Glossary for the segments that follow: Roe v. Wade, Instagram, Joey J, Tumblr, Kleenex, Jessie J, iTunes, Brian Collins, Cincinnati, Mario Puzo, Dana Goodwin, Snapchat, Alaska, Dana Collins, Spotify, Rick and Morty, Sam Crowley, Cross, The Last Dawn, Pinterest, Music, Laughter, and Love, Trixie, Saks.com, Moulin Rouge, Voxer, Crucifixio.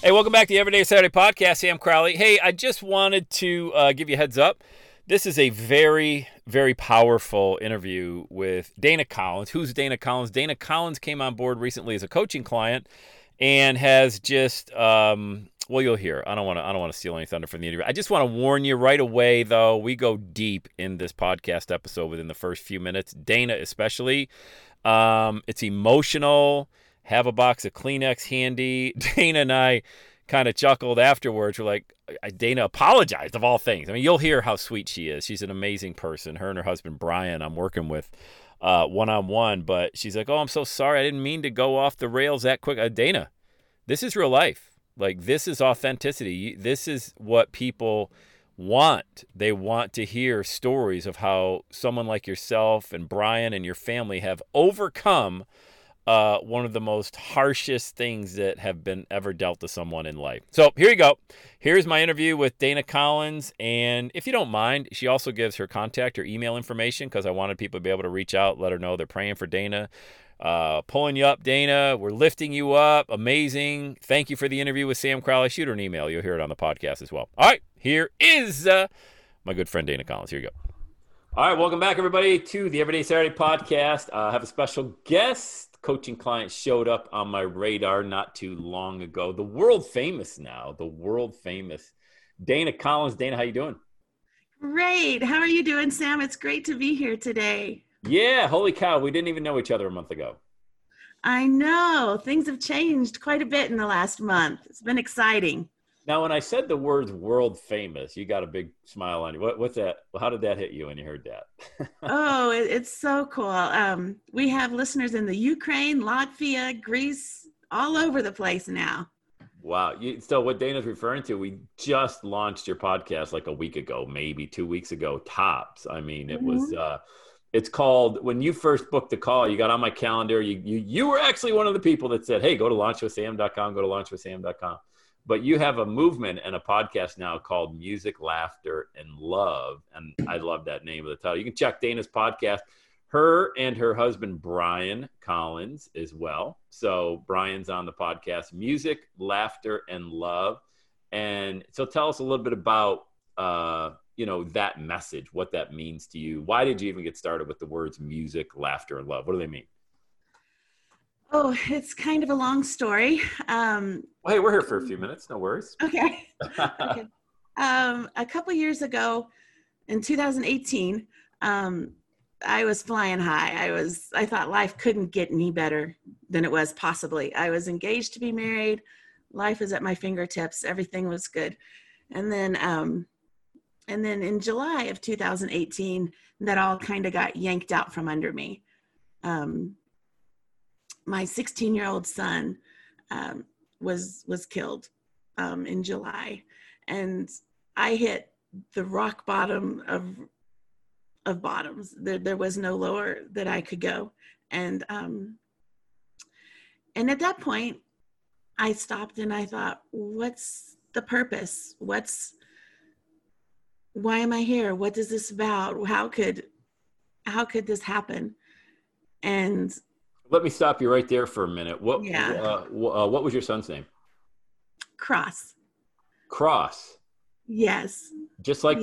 Hey, welcome back to the Everyday Saturday podcast. Sam Crowley. Hey, I just wanted to give you a heads up. This is a very, very powerful interview with Dana Collins. Who's Dana Collins? Dana Collins came on board recently as a coaching client and has just, well, you'll hear. I don't want to steal any thunder from the interview. I just want to warn you right away, though. We go deep in this podcast episode within the first few minutes. Dana especially. It's emotional. Have a box of Kleenex handy. Dana and I kind of chuckled afterwards. We're like, Dana apologized of all things. I mean, you'll hear how sweet she is. She's an amazing person. Her and her husband, Brian, I'm working with one-on-one. But she's like, oh, I'm so sorry. I didn't mean to go off the rails that quick. Dana, this is real life. Like, this is authenticity. This is what people want. They want to hear stories of how someone like yourself and Brian and your family have overcome one of the most harshest things that have been ever dealt to someone in life. So here you go. Here's my interview with Dana Collins. And if you don't mind, she also gives her contact, her email information, because I wanted people to be able to reach out, let her know they're praying for Dana, pulling you up, Dana. We're lifting you up. Amazing. Thank you for the interview with Sam Crowley. Shoot her an email. You'll hear it on the podcast as well. All right. Here is my good friend Dana Collins. Here you go. All right. Welcome back, everybody, to the Everyday Saturday podcast. I have a special guest. Coaching client showed up on my radar not too long ago. The world famous now, Dana Collins. Dana, how you doing? Great. How are you doing, Sam? It's great to be here today. Yeah. Holy cow. We didn't even know each other a month ago. I know. Things have changed quite a bit in the last month. It's been exciting. Now, when I said the words world famous, you got a big smile on you. What's that? How did that hit you when you heard that? Oh, it's so cool. We have listeners in the Ukraine, Latvia, Greece, all over the place now. Wow. So what Dana's referring to, we just launched your podcast like a week ago, maybe 2 weeks ago, tops. I mean, it was... It's called, when you first booked the call, you got on my calendar. You were actually one of the people that said, hey, go to launchwithsam.com, go to launchwithsam.com. But you have a movement and a podcast now called Music, Laughter, and Love. And I love that name of the title. You can check Dana's podcast, her and her husband, Brian Collins, as well. So Brian's on the podcast, Music, Laughter, and Love. And so tell us a little bit about, that message, what that means to you. Why did you even get started with the words music, laughter, and love? What do they mean? Oh, it's kind of a long story. Well, hey, we're here for a few minutes. No worries. Okay. Okay. A couple years ago, in 2018, I was flying high. I thought life couldn't get any better than it was possibly. I was engaged to be married. Life was at my fingertips. Everything was good. And then in July of 2018, that all kind of got yanked out from under me. My 16-year-old son was killed in July, and I hit the rock bottom of bottoms. There was no lower that I could go, and at that point, I stopped and I thought, what's the purpose? Why am I here? What is this about? How could this happen? And let me stop you right there for a minute. What was your son's name? Cross. Cross. Yes. Just like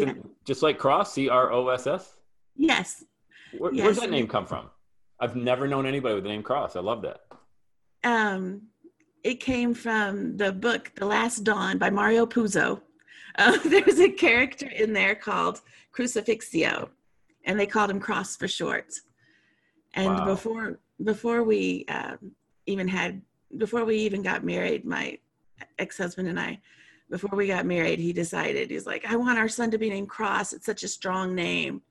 Cross, C-R-O-S-S? Yes. Where's that name come from? I've never known anybody with the name Cross. I love that. It came from the book, The Last Dawn by Mario Puzo. There's a character in there called Crucifixio. and they called him Cross for short. And wow. Before we even got married, my ex-husband and I, before we got married, he decided, he's like, I want our son to be named Cross. It's such a strong name.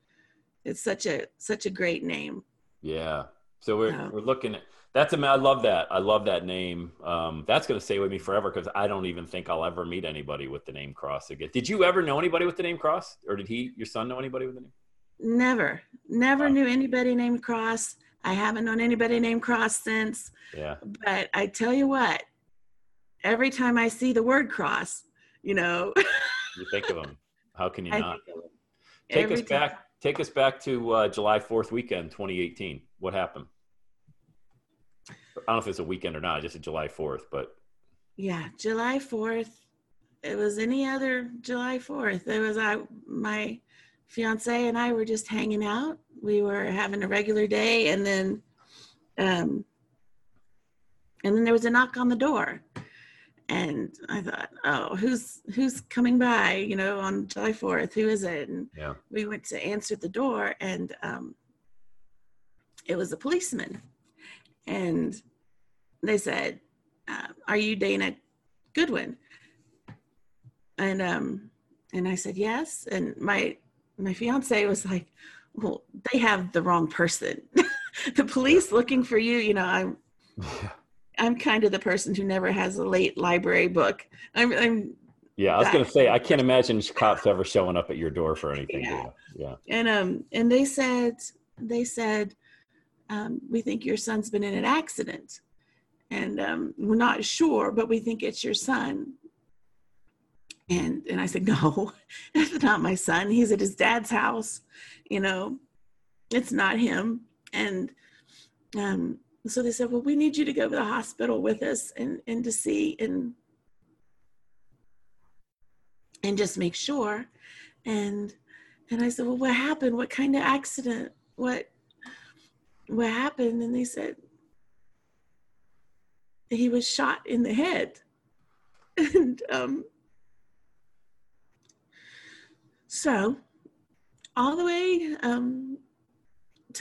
It's such a great name. Yeah. So we're looking at, I love that. I love that name. That's going to stay with me forever, because I don't even think I'll ever meet anybody with the name Cross again. Did you ever know anybody with the name Cross, or did your son know anybody with the name? Never knew anybody named Cross. I haven't known anybody named Cross since. Yeah. But I tell you what, every time I see the word Cross, you think of them. How can you not? Take us back to July 4th weekend, 2018. What happened? I don't know if it's a weekend or not. Just a July 4th, but. Yeah, July 4th. It was any other July 4th. It was my fiance and I were just hanging out. We were having a regular day, and then there was a knock on the door, and I thought, oh, who's coming by, on July 4th, who is it? And yeah. We went to answer the door, and it was a policeman, and they said, are you Dana Goodwin? And I said, yes. And my fiance was like, well, they have the wrong person. The police looking for you, I'm kind of the person who never has a late library book. I was going to say, I can't imagine cops ever showing up at your door for anything. Yeah. Yeah. And they said, we think your son's been in an accident, and we're not sure, but we think it's your son. And I said, no, that's not my son. He's at his dad's house, it's not him. And so they said, well, we need you to go to the hospital with us and to see and just make sure. And I said, well, what happened? What kind of accident? What happened? And they said, he was shot in the head. And, so all the way to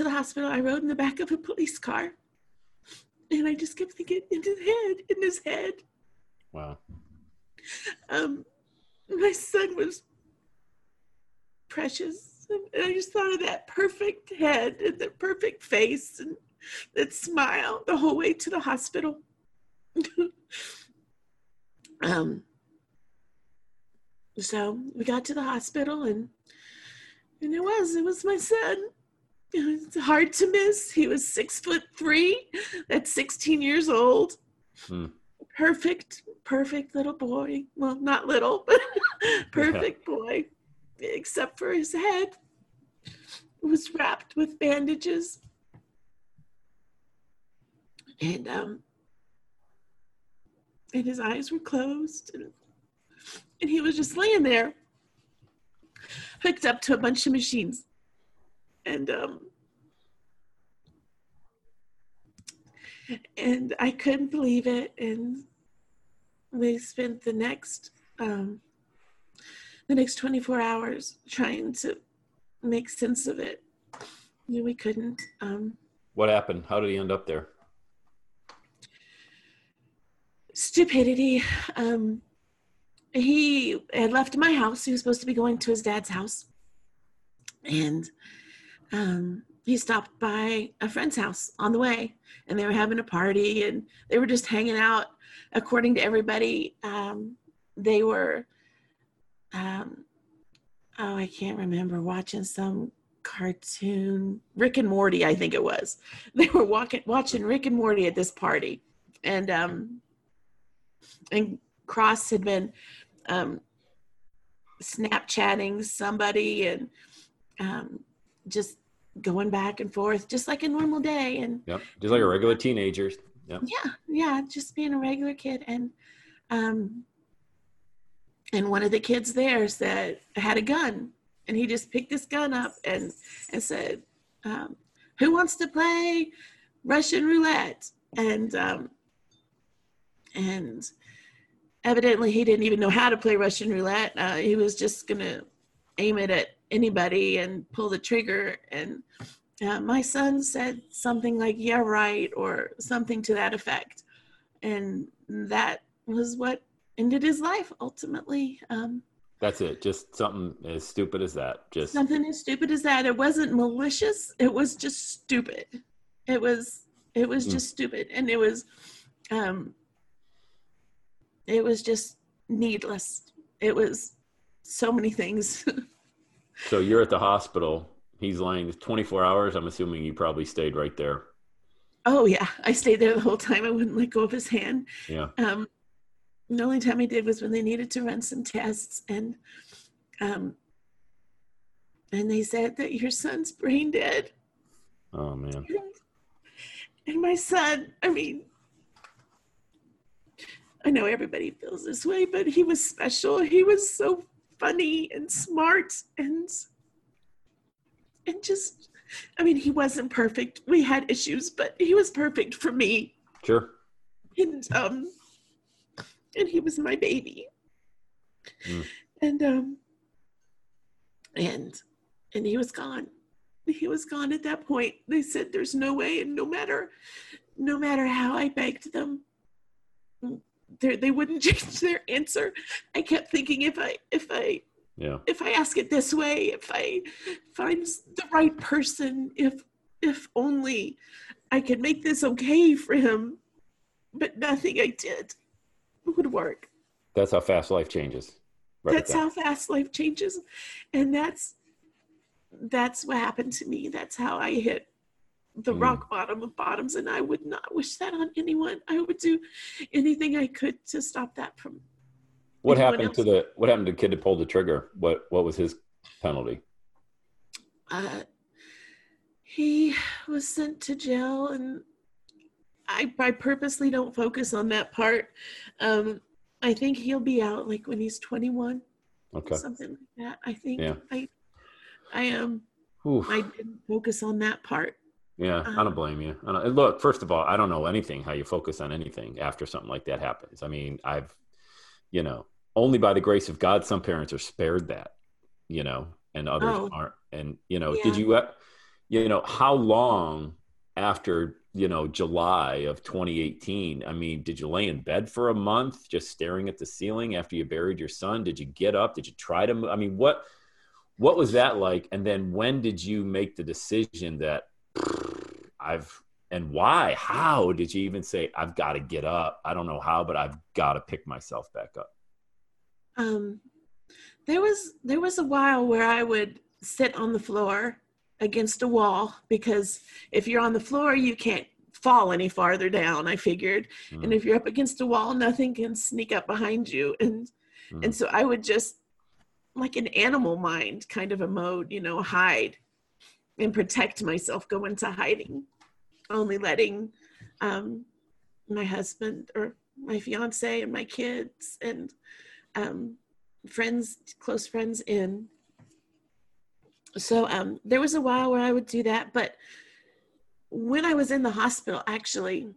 the hospital, I rode in the back of a police car, and I just kept thinking, in his head. Wow. My son was precious, and I just thought of that perfect head and the perfect face and that smile the whole way to the hospital. So we got to the hospital, and it was my son. It's hard to miss. He was 6'3" at 16 years old. Hmm. Perfect little boy. Well, not little, but perfect boy, except for his head. It was wrapped with bandages. And his eyes were closed. And he was just laying there, hooked up to a bunch of machines. And I couldn't believe it. And we spent the next 24 hours trying to make sense of it. We couldn't. What happened? How did he end up there? Stupidity. He had left my house. He was supposed to be going to his dad's house. And he stopped by a friend's house on the way. And they were having a party. And they were just hanging out. According to everybody, they were, I can't remember, watching some cartoon. Rick and Morty, I think it was. They were watching Rick and Morty at this party. And Cross had been... Snapchatting somebody and just going back and forth, just like a normal day. And yep, just like a regular teenager. Yep. Yeah, just being a regular kid. And one of the kids there said, had a gun, and he just picked this gun up and said, who wants to play Russian roulette? And evidently, he didn't even know how to play Russian roulette. He was just going to aim it at anybody and pull the trigger. And my son said something like, yeah, right, or something to that effect. And that was what ended his life ultimately. That's it. Just something as stupid as that. Just something as stupid as that. It wasn't malicious. It was just stupid. It was just stupid. And it was just needless. It was so many things. So you're at the hospital. He's lying 24 hours. I'm assuming you probably stayed right there. Oh yeah. I stayed there the whole time. I wouldn't let go of his hand. Yeah. The only time I did was when they needed to run some tests, and they said that your son's brain dead. Oh man. And my son, I mean, I know everybody feels this way, but he was special. He was so funny and smart and just, I mean, he wasn't perfect. We had issues, but he was perfect for me. Sure. And he was my baby. Mm. And he was gone. He was gone at that point. They said there's no way, and no matter how I begged them, they wouldn't change their answer. I kept thinking if I ask it this way, if I find the right person, if only I could make this okay for him, but nothing I did would work. That's how fast life changes. Right, that's how fast life changes. And that's what happened to me. That's how I hit the rock bottom of bottoms. And I would not wish that on anyone. I would do anything I could to stop that from. What happened to the kid that pulled the trigger? What was his penalty? He was sent to jail, and I purposely don't focus on that part. I think he'll be out like when he's 21. Okay. Something like that. I think. Yeah. I didn't focus on that part. Yeah, I don't blame you. Look, first of all, I don't know anything how you focus on anything after something like that happens. I mean, only by the grace of God, some parents are spared that, and others aren't. And, yeah. Did you, how long after, July of 2018, I mean, did you lay in bed for a month just staring at the ceiling after you buried your son? Did you get up? Did you try to, I mean, what was that like? And then when did you make the decision that and why, how did you even say, I've got to get up? I don't know how, but I've got to pick myself back up. There was a while where I would sit on the floor against a wall, because if you're on the floor, you can't fall any farther down, I figured. Mm. And if you're up against a wall, nothing can sneak up behind you. And so I would just, like an animal mind kind of a mode, hide and protect myself, go into hiding, only letting my husband or my fiance and my kids and friends, close friends in. So there was a while where I would do that, but when I was in the hospital, actually,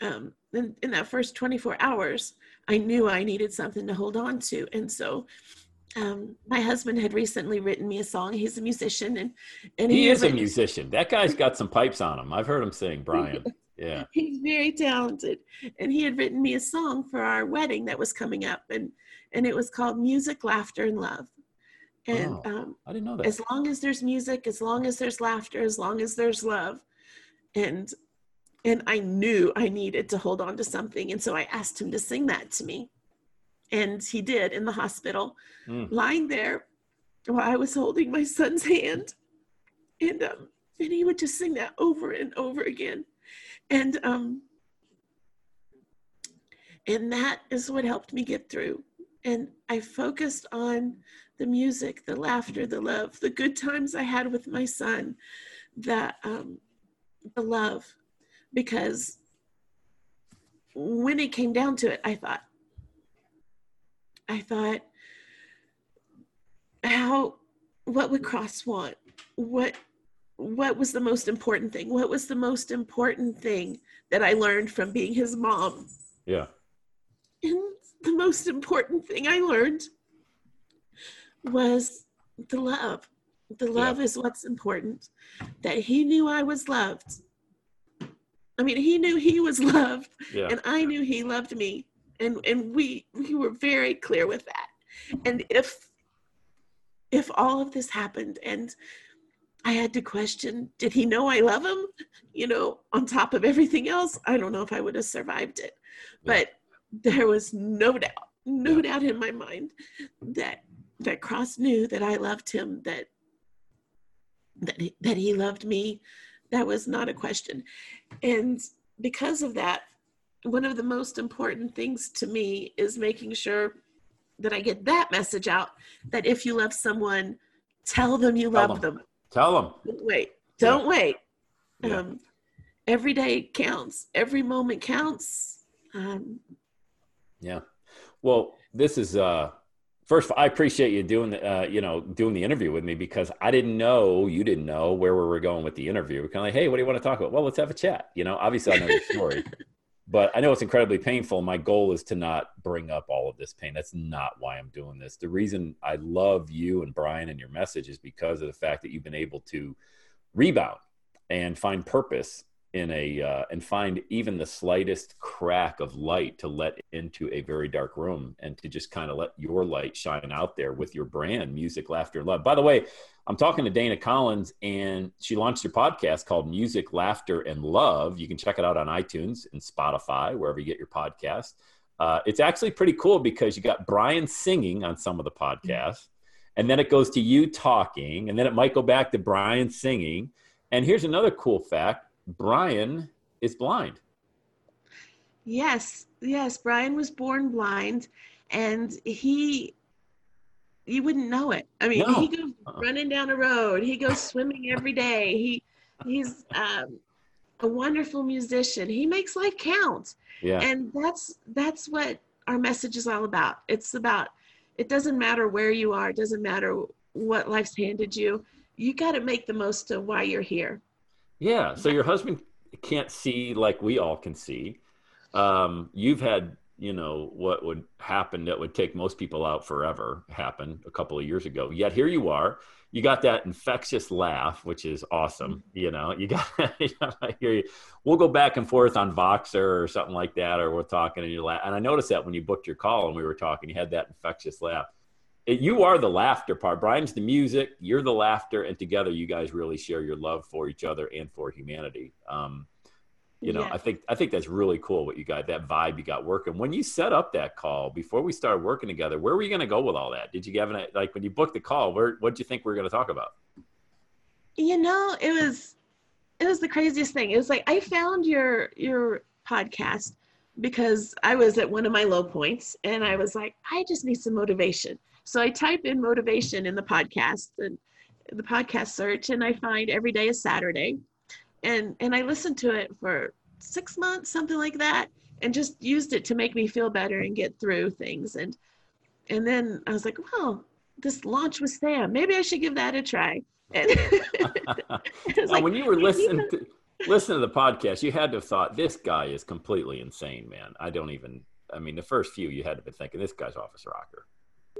in that first 24 hours, I knew I needed something to hold on to. And so my husband had recently written me a song. He's a musician. And he is a musician. That guy's got some pipes on him. I've heard him sing, Brian. Yeah. He's very talented. And he had written me a song for our wedding that was coming up. And it was called Music, Laughter, and Love. And I didn't know that. As long as there's music, as long as there's laughter, as long as there's love. And I knew I needed to hold on to something. And so I asked him to sing that to me. And he did, in the hospital, lying there while I was holding my son's hand. And he would just sing that over and over again. And that is what helped me get through. And I focused on the music, the laughter, the love, the good times I had with my son, the love. Because when it came down to it, I thought, what would Cross want? What was the most important thing? What was the most important thing that I learned from being his mom? Yeah. And the most important thing I learned was the love. The love is what's important. That he knew I was loved. I mean, he knew he was loved, and I knew he loved me. And we were very clear with that. And if all of this happened and I had to question, did he know I love him? You know, on top of everything else, I don't know if I would have survived it. But there was no doubt in my mind that Cross knew that I loved him, that he loved me. That was not a question. And because of that, one of the most important things to me is making sure that I get that message out, that if you love someone, tell them you love them. Tell them. Don't wait. Yeah. Every day counts. Every moment counts. Well, this is, first of all, I appreciate you doing the interview with me, because I didn't know, you didn't know where we were going with the interview. We're kind of like, hey, what do you want to talk about? Well, let's have a chat. You know, obviously I know your story. But I know it's incredibly painful. My goal is to not bring up all of this pain. That's not why I'm doing this. The reason I love you and Brian and your message is because of the fact that you've been able to rebound and find purpose in and find even the slightest crack of light to let into a very dark room, and to just kind of let your light shine out there with your brand, Music, Laughter, and Love. By the way, I'm talking to Dana Collins, and she launched a podcast called Music, Laughter, and Love. You can check it out on iTunes and Spotify, wherever you get your podcast. It's actually pretty cool, because you got Brian singing on some of the podcasts, and then it goes to you talking, and then it might go back to Brian singing. And here's another cool fact. Brian is blind. Yes. Brian was born blind, and you wouldn't know it. I mean, he goes running down a road. He goes swimming every day. He's a wonderful musician. He makes life count. Yeah. And that's what our message is all about. It's about, it doesn't matter where you are. It doesn't matter what life's handed you. You got to make the most of why you're here. Yeah. So your husband can't see like we all can see. You've had, you know, what would happen that would take most people out forever happened a couple of years ago. Yet here you are. You got that infectious laugh, which is awesome. You know, I hear you. We'll go back and forth on Voxer or something like that, or we're talking and you laugh. And I noticed that when you booked your call and we were talking, you had that infectious laugh. You are the laughter part. Brian's the music, you're the laughter, and together you guys really share your love for each other and for humanity. I think that's really cool what you got, that vibe you got working. When you set up that call, before we started working together, where were you going to go with all that? Did you have like when you booked the call, what did you think we were going to talk about? You know, it was the craziest thing. It was like, I found your podcast because I was at one of my low points, and I was like, I just need some motivation. So I type in motivation in the podcast search, and I find Every Day is Saturday. And I listened to it for 6 months, something like that, and just used it to make me feel better and get through things. And then I was like, well, this Launch with Sam, maybe I should give that a try. And when you were listening to the podcast, you had to have thought, this guy is completely insane, man. The first few you had to have been thinking, this guy's off his rocker.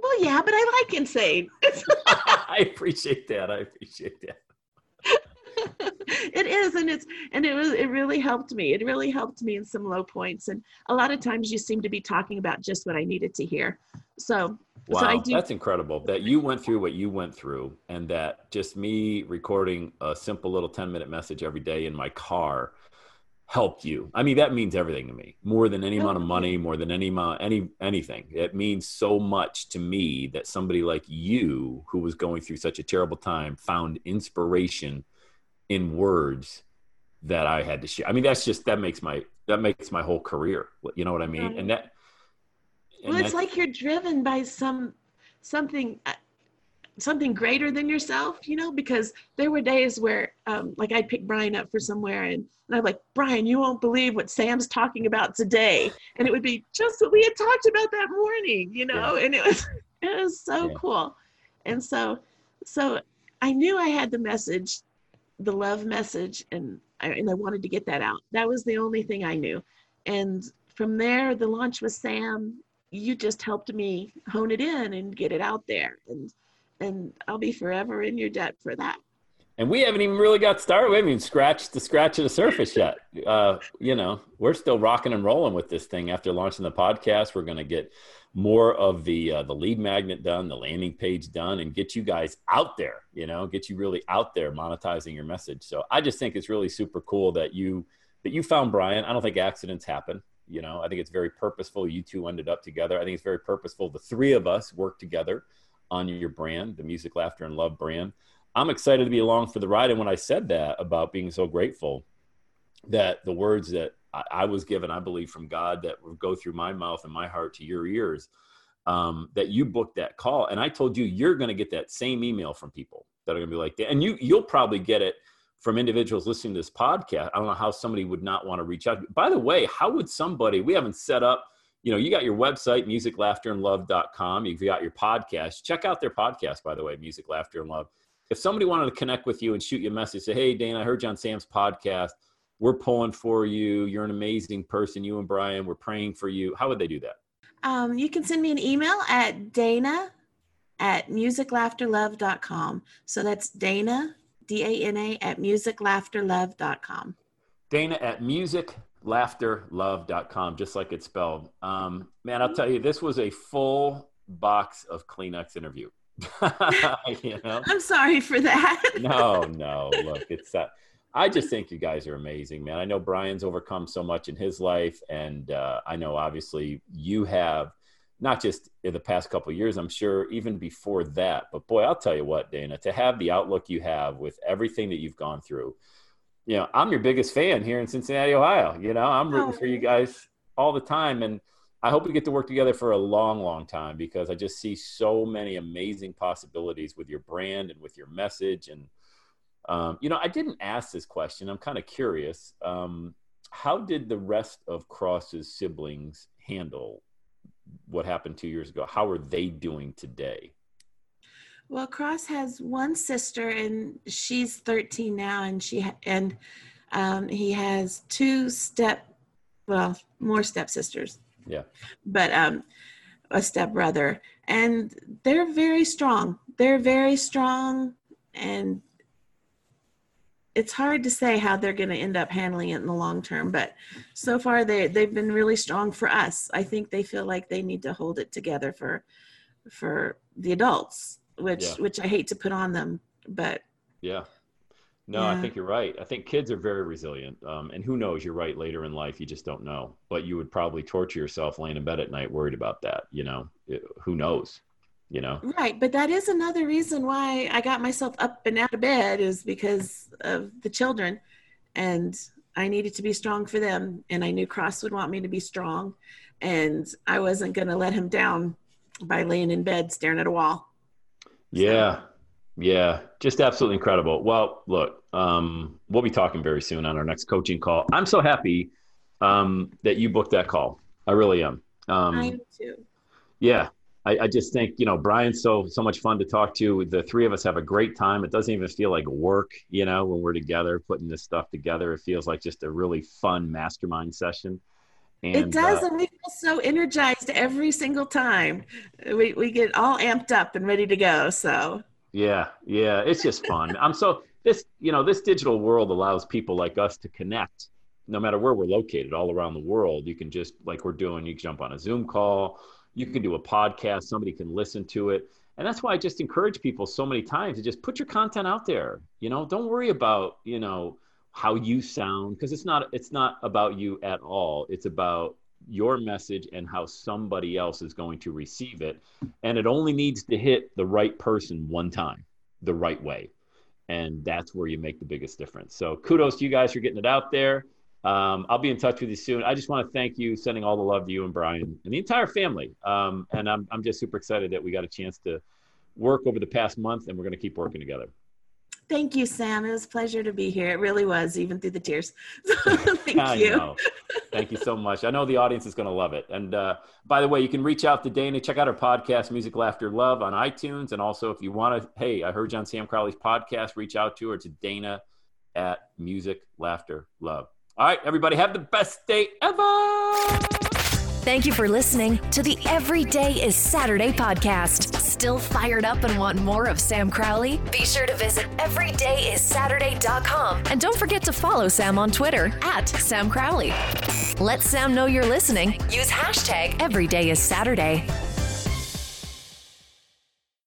Well, yeah, but I like insane. I appreciate that. It is, it really helped me. It really helped me in some low points. And a lot of times you seem to be talking about just what I needed to hear. So, wow, that's incredible that you went through what you went through, and that just me recording a simple little 10-minute message every day in my car helped you. I mean, that means everything to me, more than any amount of money, more than any amount, anything. It means so much to me that somebody like you, who was going through such a terrible time, found inspiration in words that I had to share. I mean, that makes my whole career. You know what I mean? Right. It's like you're driven by something greater than yourself, you know, because there were days where like I'd pick Brian up for somewhere and I'm like, Brian, you won't believe what Sam's talking about today. And it would be just what we had talked about that morning, you know? Yeah. And it was so cool. And so I knew I had the message, the love message, and I wanted to get that out. That was the only thing I knew. And from there, the Launch with Sam, you just helped me hone it in and get it out there. And and I'll be forever in your debt for that. And we haven't even really got started. We haven't even scratched the scratch of the surface yet. You know, we're still rocking and rolling with this thing. After launching the podcast, we're going to get more of the lead magnet done, the landing page done, and get you guys out there, you know, get you really out there monetizing your message. So I just think it's really super cool that you found Brian. I don't think accidents happen. You know, I think it's very purposeful. You two ended up together. I think it's very purposeful. The three of us work together on your brand, the Music, Laughter, and Love brand. I'm excited to be along for the ride. And when I said that about being so grateful that the words that I was given, I believe from God, that would go through my mouth and my heart to your ears, that you booked that call. And I told you, you're going to get that same email from people that are going to be like that. And you'll probably get it from individuals listening to this podcast. I don't know how somebody would not want to reach out. By the way, how would somebody, we haven't set up, you know, you got your website, musiclaughterandlove.com. You've got your podcast. Check out their podcast, by the way, Music, Laughter, and Love. If somebody wanted to connect with you and shoot you a message, say, hey, Dana, I heard you on Sam's podcast. We're pulling for you. You're an amazing person. You and Brian, we're praying for you. How would they do that? You can send me an email at dana@musiclaughterlove.com. So that's Dana, D-A-N-A, @musiclaughterlove.com. Dana@musiclaughterlove.com, just like it's spelled. Man, I'll tell you, this was a full box of Kleenex interview. You know? I'm sorry for that. No, look, it's that. I just think you guys are amazing, man. I know Brian's overcome so much in his life, and I know obviously you have, not just in the past couple of years, I'm sure even before that, but boy, I'll tell you what, Dana, to have the outlook you have with everything that you've gone through, you know, I'm your biggest fan here in Cincinnati, Ohio. You know, I'm rooting for you guys all the time, and I hope we get to work together for a long, long time, because I just see so many amazing possibilities with your brand and with your message. And, you know, I didn't ask this question. I'm kind of curious. How did the rest of Cross's siblings handle what happened 2 years ago? How are they doing today? Well, Cross has one sister, and she's 13 now, and he has more stepsisters. Yeah. But a stepbrother, and they're very strong. And it's hard to say how they're going to end up handling it in the long term. But so far they've been really strong for us. I think they feel like they need to hold it together for the adults, which I hate to put on them, but yeah. No, yeah. I think you're right. I think kids are very resilient. And who knows, you're right, later in life, you just don't know. But you would probably torture yourself laying in bed at night worried about that, you know. Who knows, you know. Right, but that is another reason why I got myself up and out of bed, is because of the children. And I needed to be strong for them. And I knew Cross would want me to be strong. And I wasn't going to let him down by laying in bed staring at a wall. Yeah. So. Yeah, just absolutely incredible. Well, look, we'll be talking very soon on our next coaching call. I'm so happy that you booked that call. I really am. I am too. Yeah, I just think, you know, Brian's so much fun to talk to. The three of us have a great time. It doesn't even feel like work, you know, when we're together, putting this stuff together. It feels like just a really fun mastermind session. And, it does, and we feel so energized every single time. We get all amped up and ready to go, so... Yeah. It's just fun. This digital world allows people like us to connect no matter where we're located all around the world. You can just, like we're doing, you can jump on a Zoom call, you can do a podcast, somebody can listen to it. And that's why I just encourage people so many times to just put your content out there. You know, don't worry about, you know, how you sound, because it's not about you at all. It's about your message and how somebody else is going to receive it. And it only needs to hit the right person one time, the right way. And that's where you make the biggest difference. So kudos to you guys for getting it out there. I'll be in touch with you soon. I just want to thank you, sending all the love to you and Brian and the entire family. And I'm just super excited that we got a chance to work over the past month, and we're going to keep working together. Thank you, Sam. It was a pleasure to be here. It really was, even through the tears. Thank you. Thank you so much. I know the audience is going to love it. And by the way, you can reach out to Dana. Check out her podcast, Music, Laughter, Love, on iTunes. And also, if you want to, hey, I heard you on Sam Crowley's podcast, reach out to her. To Dana@musiclaughterlove. All right, everybody, have the best day ever. Thank you for listening to the Every Day is Saturday podcast. Still fired up and want more of Sam Crowley? Be sure to visit everydayissaturday.com. And don't forget to follow Sam on Twitter @Sam Crowley. Let Sam know you're listening. Use #EveryDayIsSaturday.